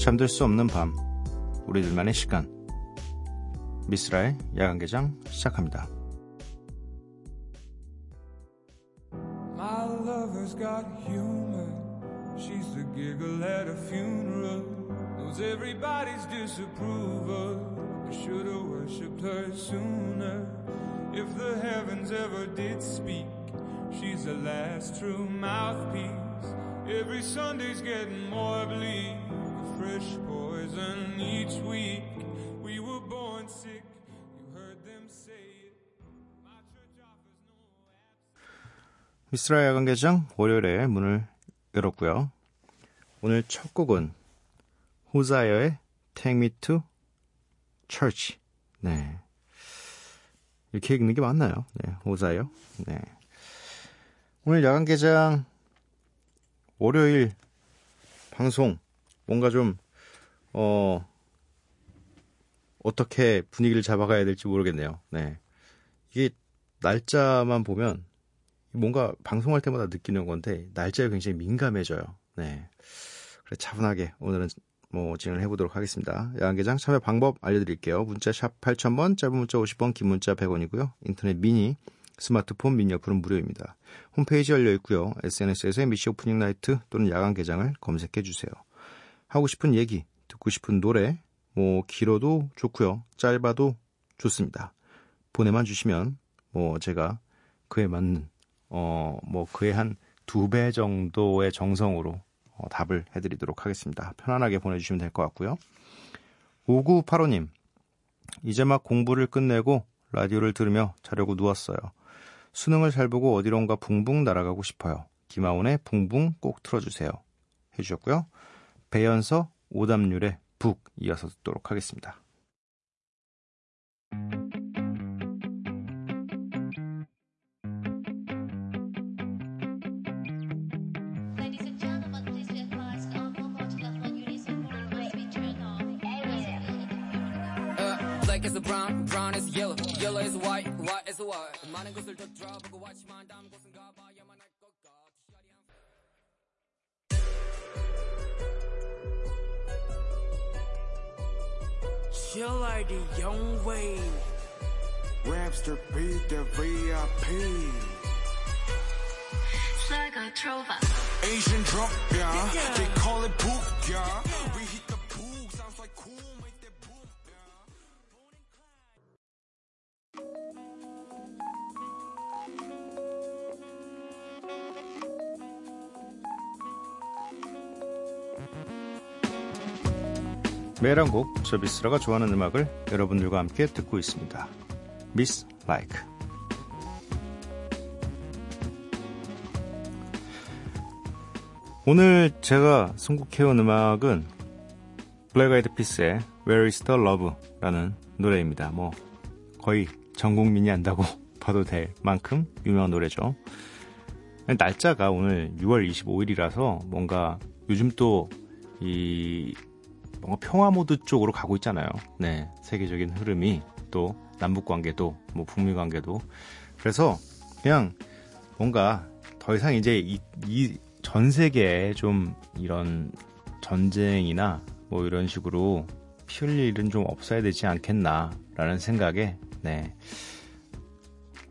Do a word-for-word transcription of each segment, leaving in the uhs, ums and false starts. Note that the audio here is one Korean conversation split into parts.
잠들 수 없는 밤, 우리들만의 시간. 미쓰라의 야간개장 시작합니다. My lover's got humor. She's the giggle at a funeral. Knows everybody's disapproval. I should have worshipped her sooner. If the heavens ever did speak, she's the last true mouthpiece. Every Sunday's getting more bleak. Fresh poison each week. We were born sick. You heard them say it. My church offers no absence. 미쓰라 야간개장 월요일에 문을 열었고요. 오늘 첫 곡은 호자여의 Take Me to Church. 네. 이렇게 읽는 게 맞나요? 네, 호자여. 네. 오늘 야간개장 월요일 방송. 뭔가 좀 어, 어떻게 분위기를 잡아가야 될지 모르겠네요. 네, 이게 날짜만 보면 뭔가 방송할 때마다 느끼는 건데 날짜에 굉장히 민감해져요. 네, 그래 차분하게 오늘은 뭐 진행을 해보도록 하겠습니다. 야간개장 참여 방법 알려드릴게요. 문자 샵 팔천 번, 짧은 문자 오십 원, 긴 문자 백 원이고요. 인터넷 미니, 스마트폰 미니 어플은 무료입니다. 홈페이지 열려 있고요. 에스엔에스에서 엠비씨 오프닝 나이트 또는 야간개장을 검색해 주세요. 하고 싶은 얘기, 듣고 싶은 노래, 뭐 길어도 좋고요. 짧아도 좋습니다. 보내만 주시면 뭐 제가 그에 맞는 어 뭐 그에 한 두 배 정도의 정성으로 어, 답을 해드리도록 하겠습니다. 편안하게 보내주시면 될 것 같고요. 오구팔오 님, 이제 막 공부를 끝내고 라디오를 들으며 자려고 누웠어요. 수능을 잘 보고 어디론가 붕붕 날아가고 싶어요. 김하온의 붕붕 꼭 틀어주세요. 해주셨고요. 배연서 오답률의 북 이어서 듣도록 하겠습니다. Chill like the young way Rapster beat the 브이아이피 Swagger Trova Asian drop, yeah. yeah They call it poop, yeah. yeah We hit the pool, sounds like cool Make that boom, yeah 매일 한 곡, 저 미쓰라가 좋아하는 음악을 여러분들과 함께 듣고 있습니다. 미스 라이크. 오늘 제가 선곡해온 음악은 블랙 아이드 피스의 Where is the Love라는 노래입니다. 뭐 거의 전 국민이 안다고 봐도 될 만큼 유명한 노래죠. 날짜가 오늘 유월 이십오일이라서 뭔가 요즘 또 이... 뭔가 평화 모드 쪽으로 가고 있잖아요. 네, 세계적인 흐름이 또 남북 관계도 뭐 북미 관계도 그래서 그냥 뭔가 더 이상 이제 이, 이 전 세계에 좀 이런 전쟁이나 뭐 이런 식으로 피 흘릴 일은 좀 없어야 되지 않겠나라는 생각에 네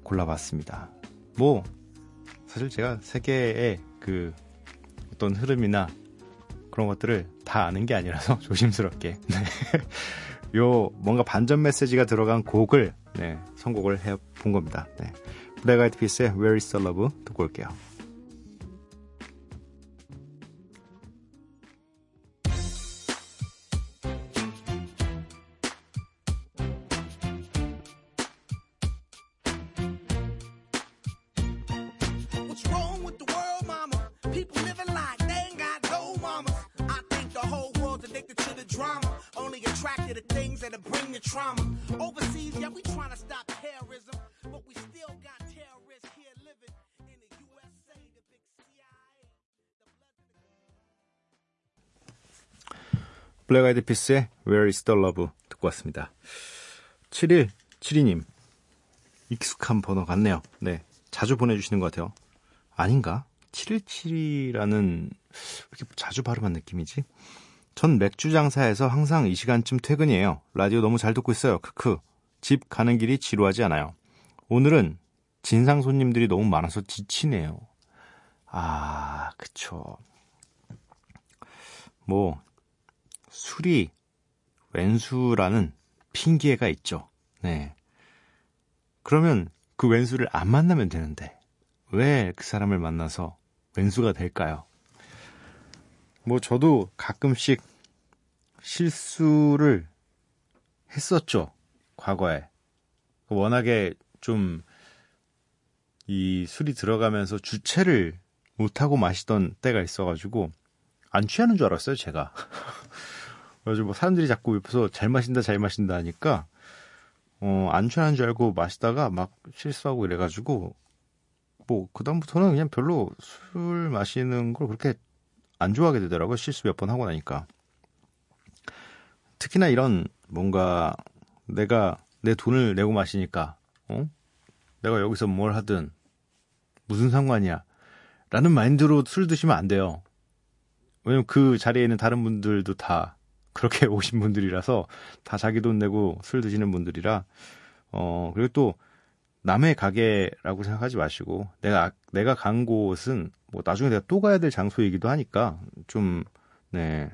골라봤습니다. 뭐 사실 제가 세계의 그 어떤 흐름이나 그런 것들을 다 아는 게 아니라서 조심스럽게 네. 요 뭔가 반전 메시지가 들어간 곡을 네, 선곡을 해본 겁니다. 네. 블랙 아이드 피스의 Where is the Love 듣고 올게요. 블랙 아이드 피스의 Where is the Love 듣고 왔습니다. 칠일칠이 님, 익숙한 번호 같네요. 네, 자주 보내주시는 것 같아요. 아닌가? 칠일칠이라는 왜 이렇게 자주 발음한 느낌이지? 전 맥주 장사에서 항상 이 시간쯤 퇴근이에요. 라디오 너무 잘 듣고 있어요. 크크. 집 가는 길이 지루하지 않아요. 오늘은 진상 손님들이 너무 많아서 지치네요. 아, 그쵸. 뭐 술이 웬수라는 핑계가 있죠. 네. 그러면 그 웬수를 안 만나면 되는데 왜 그 사람을 만나서 웬수가 될까요? 뭐 저도 가끔씩 실수를 했었죠. 과거에. 워낙에 좀 이 술이 들어가면서 주체를 못하고 마시던 때가 있어가지고 안 취하는 줄 알았어요, 제가. 그래서 뭐 사람들이 자꾸 옆에서 잘 마신다, 잘 마신다 하니까 어, 안 취하는 줄 알고 마시다가 막 실수하고 이래가지고 뭐 그다음부터는 그냥 별로 술 마시는 걸 그렇게 안 좋아하게 되더라고요. 실수 몇 번 하고 나니까. 특히나 이런 뭔가 내가 내 돈을 내고 마시니까 어? 내가 여기서 뭘 하든 무슨 상관이야 라는 마인드로 술 드시면 안 돼요. 왜냐면 그 자리에 있는 다른 분들도 다 그렇게 오신 분들이라서 다 자기 돈 내고 술 드시는 분들이라 어 그리고 또 남의 가게라고 생각하지 마시고 내가 내가 간 곳은 뭐 나중에 내가 또 가야 될 장소이기도 하니까 좀 네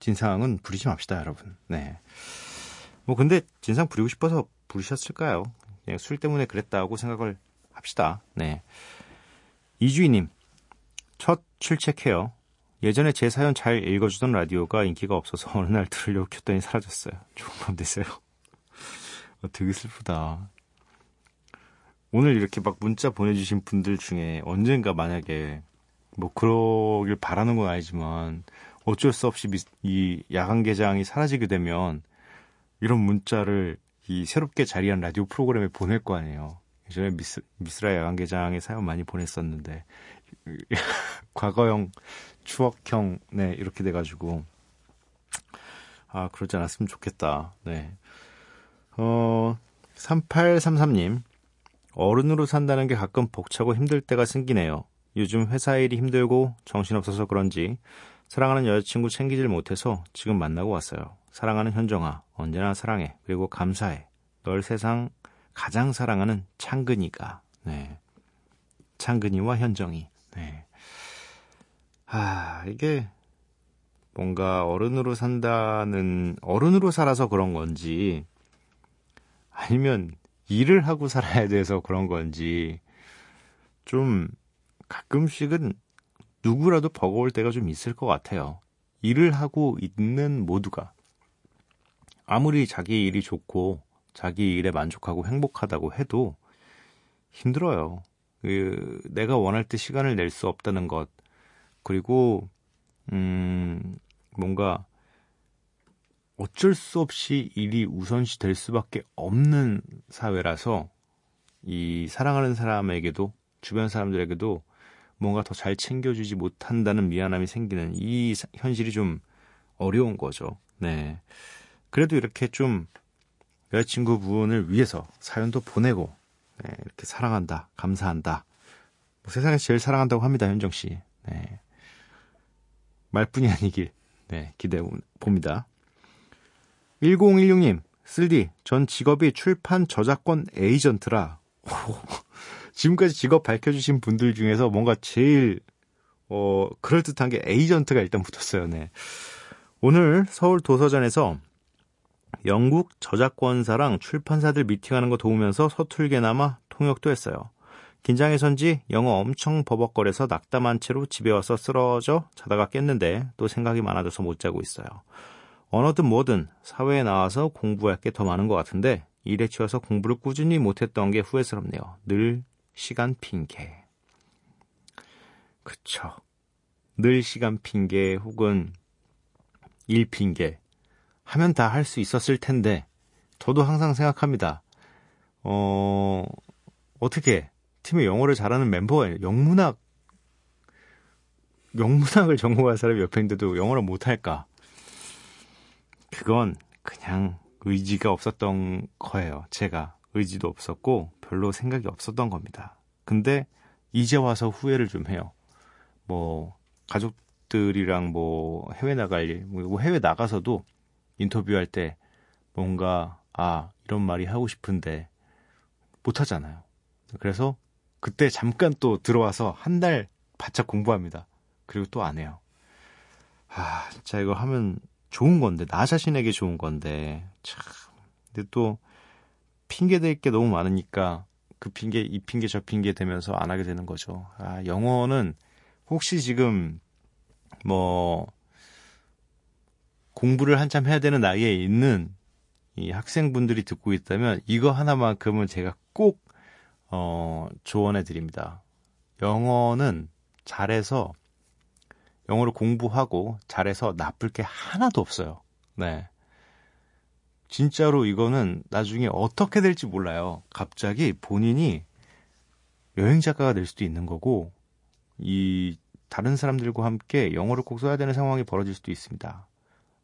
진상은 부리지 맙시다 여러분. 네 뭐 근데 진상 부리고 싶어서 부르셨을까요? 그냥 술 때문에 그랬다고 생각을 합시다. 네 이주희님 첫 출첵해요. 예전에 제 사연 잘 읽어주던 라디오가 인기가 없어서 어느 날 들으려고 켰더니 사라졌어요. 좋은 밤 되세요. 되게 슬프다. 오늘 이렇게 막 문자 보내주신 분들 중에 언젠가 만약에 뭐 그러길 바라는 건 아니지만 어쩔 수 없이 이 야간 개장이 사라지게 되면 이런 문자를 이 새롭게 자리한 라디오 프로그램에 보낼 거 아니에요. 예전에 미스, 미쓰라 야간 개장에 사연 많이 보냈었는데 과거형 추억형 네 이렇게 돼가지고 아 그러지 않았으면 좋겠다. 네 어 삼팔삼삼님 어른으로 산다는 게 가끔 벅차고 힘들 때가 생기네요. 요즘 회사 일이 힘들고 정신없어서 그런지 사랑하는 여자친구 챙기질 못해서 지금 만나고 왔어요. 사랑하는 현정아 언제나 사랑해. 그리고 감사해. 널 세상 가장 사랑하는 창근이가. 네 창근이와 현정이. 네 아, 이게 뭔가 어른으로 산다는 어른으로 살아서 그런 건지 아니면 일을 하고 살아야 돼서 그런 건지 좀 가끔씩은 누구라도 버거울 때가 좀 있을 것 같아요. 일을 하고 있는 모두가 아무리 자기 일이 좋고 자기 일에 만족하고 행복하다고 해도 힘들어요. 그 내가 원할 때 시간을 낼 수 없다는 것 그리고 음, 뭔가 어쩔 수 없이 일이 우선시 될 수밖에 없는 사회라서 이 사랑하는 사람에게도 주변 사람들에게도 뭔가 더 잘 챙겨주지 못한다는 미안함이 생기는 이 현실이 좀 어려운 거죠. 네, 그래도 이렇게 좀 여자친구분을 위해서 사연도 보내고 네, 이렇게 사랑한다, 감사한다. 뭐 세상에서 제일 사랑한다고 합니다, 현정 씨. 네. 말뿐이 아니길 네, 기대해 봅니다. 일공일육님 쓸디 전 직업이 출판 저작권 에이전트라 오, 지금까지 직업 밝혀주신 분들 중에서 뭔가 제일 어, 그럴듯한 게 에이전트가 일단 붙었어요. 네. 오늘 서울 도서전에서 영국 저작권사랑 출판사들 미팅하는 거 도우면서 서툴게나마 통역도 했어요. 긴장해서인지 영어 엄청 버벅거려서 낙담한 채로 집에 와서 쓰러져 자다가 깼는데 또 생각이 많아져서 못 자고 있어요. 언어든 뭐든 사회에 나와서 공부할 게 더 많은 것 같은데 일에 치여서 공부를 꾸준히 못했던 게 후회스럽네요. 늘 시간 핑계. 그쵸. 늘 시간 핑계 혹은 일 핑계. 하면 다 할 수 있었을 텐데 저도 항상 생각합니다. 어... 어떻게... 팀에 영어를 잘하는 멤버가 영문학 영문학을 전공한 사람이 옆에 있는데도 영어를 못할까? 그건 그냥 의지가 없었던 거예요. 제가 의지도 없었고 별로 생각이 없었던 겁니다. 근데 이제 와서 후회를 좀 해요. 뭐 가족 가족들이랑 뭐 해외 나갈 일, 뭐 해외 나가서도 인터뷰할 때 뭔가 아 이런 말이 하고 싶은데 못 하잖아요. 그래서 그때 잠깐 또 들어와서 한 달 바짝 공부합니다. 그리고 또 안 해요. 아 진짜 이거 하면 좋은 건데, 나 자신에게 좋은 건데 참. 근데 또 핑계 댈 게 너무 많으니까 그 핑계 이 핑계 저 핑계 대면서 안 하게 되는 거죠. 아 영어는 혹시 지금 뭐 공부를 한참 해야 되는 나이에 있는 이 학생분들이 듣고 있다면 이거 하나만큼은 제가 꼭 어, 조언해 드립니다. 영어는 잘해서 영어를 공부하고 잘해서 나쁠 게 하나도 없어요. 네. 진짜로 이거는 나중에 어떻게 될지 몰라요. 갑자기 본인이 여행 작가가 될 수도 있는 거고, 이 다른 사람들과 함께 영어를 꼭 써야 되는 상황이 벌어질 수도 있습니다.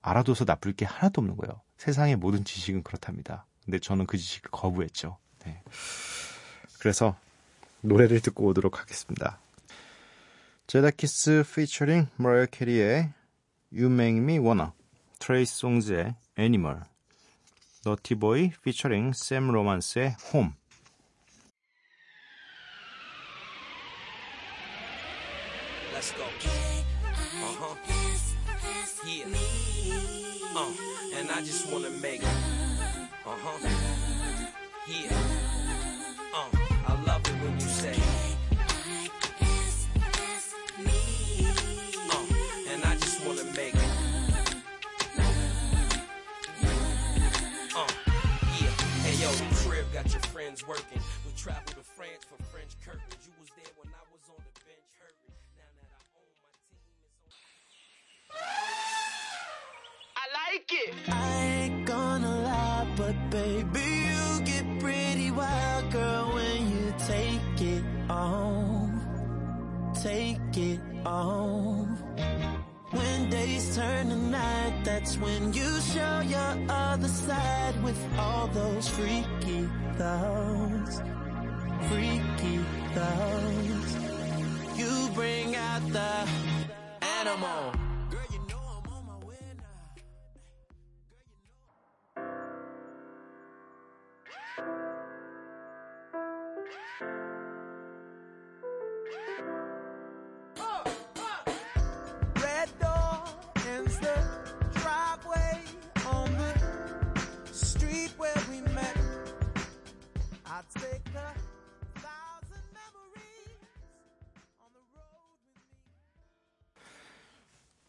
알아둬서 나쁠 게 하나도 없는 거예요. 세상의 모든 지식은 그렇답니다. 근데 저는 그 지식을 거부했죠. 네. 그래서 노래를 듣고 오도록 하겠습니다. 제다키스 피처링 머라이어 캐리의 You Make Me Wanna, 트레이스 송즈의 Animal, 너티 보이 피처링 샘 로만스의 Home. Let's go. Uh-huh. Yeah. Uh, and I just wanna make it. Uh-huh. Yeah. Uh, I love it when you say. Got your friends working. We traveled to France for French curtains. You was there when I was on the bench hurting. Now that I own my team, I like it. I ain't gonna lie, but baby, you get pretty wild, girl, when you take it on, take it on. When days turn to night, that's when you show your other side with all those freaky thoughts, freaky thoughts. You bring out the animal. Girl, you know I'm on my way now. Girl, you know I'm on my way.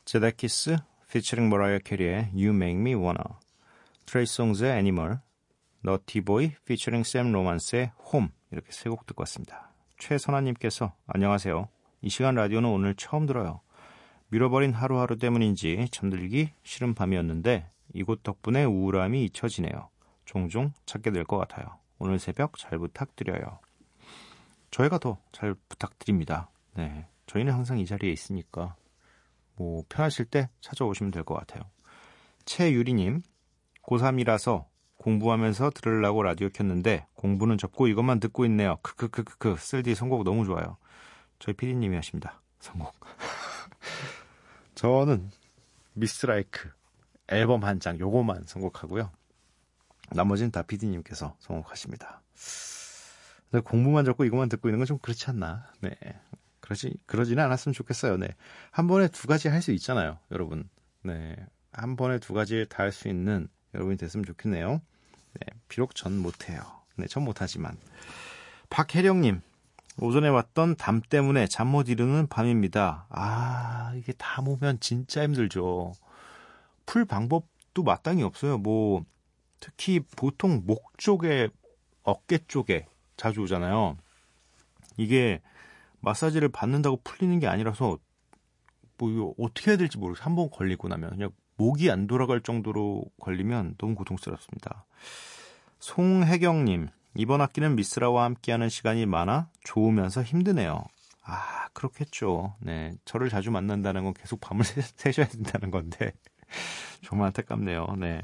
제다키스 피처링 머라이어 캐리의 You Make Me Wanna, 트레이스 송즈의 Animal, 너티 보이 피처링 샘 로만스의 Home, 이렇게 세 곡 듣고 왔습니다. 최선아님께서 안녕하세요. 이 시간 라디오는 오늘 처음 들어요. 밀어버린 하루하루 때문인지 잠들기 싫은 밤이었는데 이곳 덕분에 우울함이 잊혀지네요. 종종 찾게 될 것 같아요. 오늘 새벽 잘 부탁드려요. 저희가 더 잘 부탁드립니다. 네, 저희는 항상 이 자리에 있으니까 뭐 편하실 때 찾아오시면 될 것 같아요. 최유리님, 고삼이라서 공부하면서 들으려고 라디오 켰는데 공부는 접고 이것만 듣고 있네요. 크크크크크. 쓸디 선곡 너무 좋아요. 저희 피디님이 하십니다. 선곡. 저는 미스라이크 앨범 한 장 요거만 선곡하고요. 나머지는 다 피디님께서 선곡하십니다. 공부만 접고 이것만 듣고 있는 건 좀 그렇지 않나. 네. 그러지, 그러지는 않았으면 좋겠어요. 네. 한 번에 두 가지 할 수 있잖아요, 여러분. 네. 한 번에 두 가지를 다 할 수 있는 여러분이 됐으면 좋겠네요. 네. 비록 전 못해요. 네. 전 못하지만. 박혜령님, 오전에 왔던 담 때문에 잠 못 이루는 밤입니다. 아, 이게 담 오면 진짜 힘들죠. 풀 방법도 마땅히 없어요. 뭐, 특히 보통 목 쪽에, 어깨 쪽에 자주 오잖아요. 이게, 마사지를 받는다고 풀리는 게 아니라서 뭐 이거 어떻게 해야 될지 모르겠어요. 한번 걸리고 나면 그냥 목이 안 돌아갈 정도로 걸리면 너무 고통스럽습니다. 송혜경님, 이번 학기는 미쓰라와 함께하는 시간이 많아 좋으면서 힘드네요. 아 그렇겠죠. 네, 저를 자주 만난다는 건 계속 밤을 새셔야 된다는 건데 정말 안타깝네요. 네,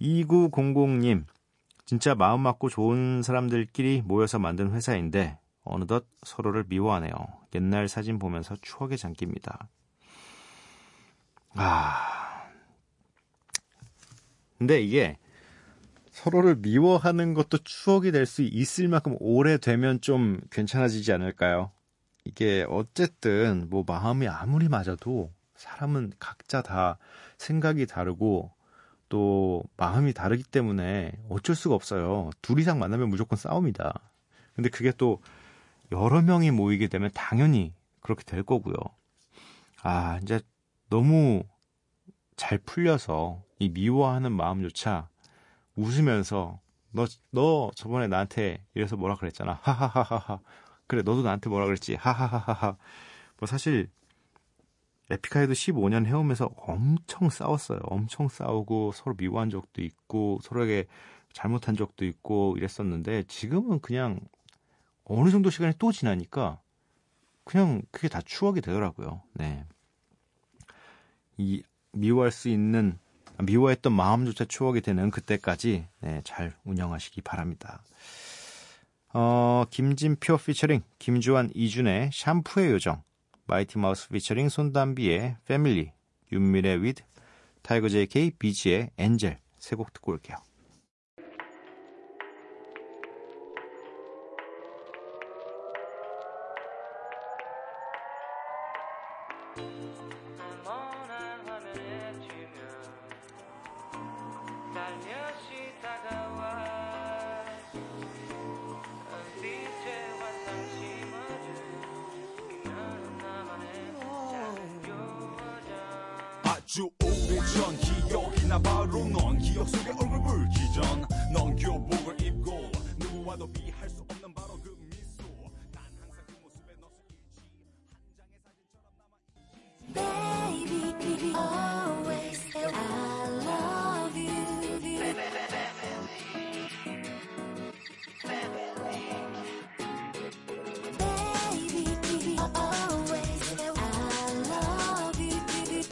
이구공공님, 진짜 마음 맞고 좋은 사람들끼리 모여서 만든 회사인데 어느덧 서로를 미워하네요. 옛날 사진 보면서 추억의 잠깁니다. 아. 근데 이게 서로를 미워하는 것도 추억이 될 수 있을 만큼 오래되면 좀 괜찮아지지 않을까요? 이게 어쨌든 뭐 마음이 아무리 맞아도 사람은 각자 다 생각이 다르고 또 마음이 다르기 때문에 어쩔 수가 없어요. 둘 이상 만나면 무조건 싸움이다. 근데 그게 또 여러 명이 모이게 되면 당연히 그렇게 될 거고요. 아, 이제 너무 잘 풀려서 이 미워하는 마음조차 웃으면서 너, 너 저번에 나한테 이래서 뭐라 그랬잖아. 하하하하하. 그래, 너도 나한테 뭐라 그랬지. 하하하하하. 뭐 사실 에픽하이도 십오 년 해오면서 엄청 싸웠어요. 엄청 싸우고 서로 미워한 적도 있고 서로에게 잘못한 적도 있고 이랬었는데 지금은 그냥 어느 정도 시간이 또 지나니까 그냥 그게 다 추억이 되더라고요. 네. 이 미워할 수 있는 미워했던 마음조차 추억이 되는 그때까지 네, 잘 운영하시기 바랍니다. 어, 김진표 피처링 김주환 이준의 샴푸의 요정, 마이티마우스 피처링 손담비의 패밀리, 윤미래 위드, 타이거 제이케이 비지의 엔젤 세 곡 듣고 올게요. 아주 오래전 기억이나 바로 넌 기억 속에 얼굴 불기 전 넌 교복을 입고 누구와도 비할 수 없는 바로 그 미소 난 항상 그 모습에 너서 일치 한 장의 사진처럼 남아있지 Baby, baby, always say I love you Baby, baby, baby Baby, baby, always say I love you Baby, baby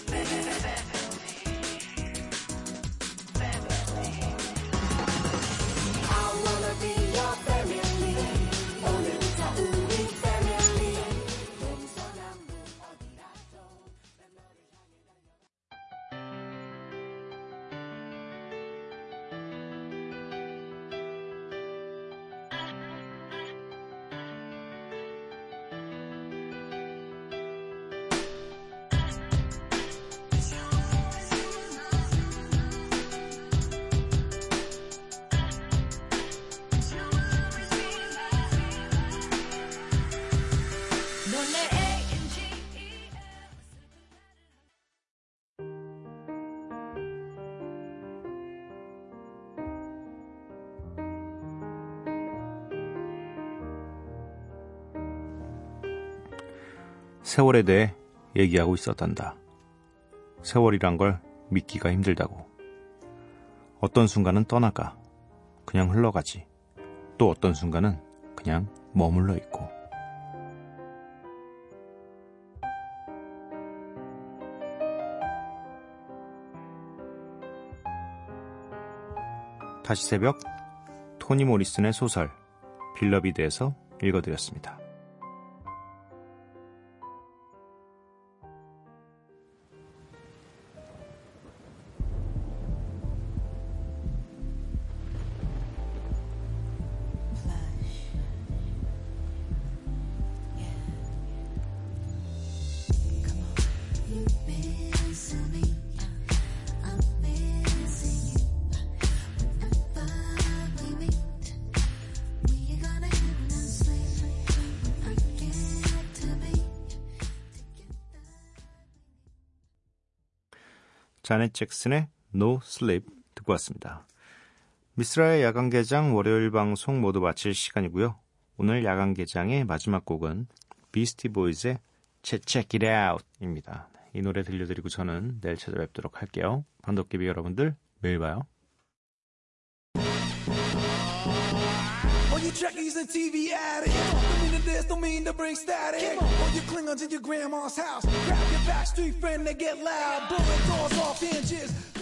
세월에 대해 얘기하고 있었단다. 세월이란 걸 믿기가 힘들다고. 어떤 순간은 떠나가. 그냥 흘러가지. 또 어떤 순간은 그냥 머물러 있고. 다시 새벽, 토니 모리슨의 소설 빌러비드에서 읽어드렸습니다. 자넷 잭슨의 No Sleep 듣고 왔습니다. 미쓰라의 야간개장 월요일 방송 모두 마칠 시간이고요. 오늘 야간개장의 마지막 곡은 비스티 보이즈의 Check It Out입니다. 이 노래 들려드리고 저는 내일 찾아뵙도록 할게요. 반도깨비 여러분들 매일 봐요. All you trekkies and T V addicts, don't mean to this, don't mean to bring static. All you clingers in your grandma's house, grab your backstreet friend, they get loud, blowing doors off hinges.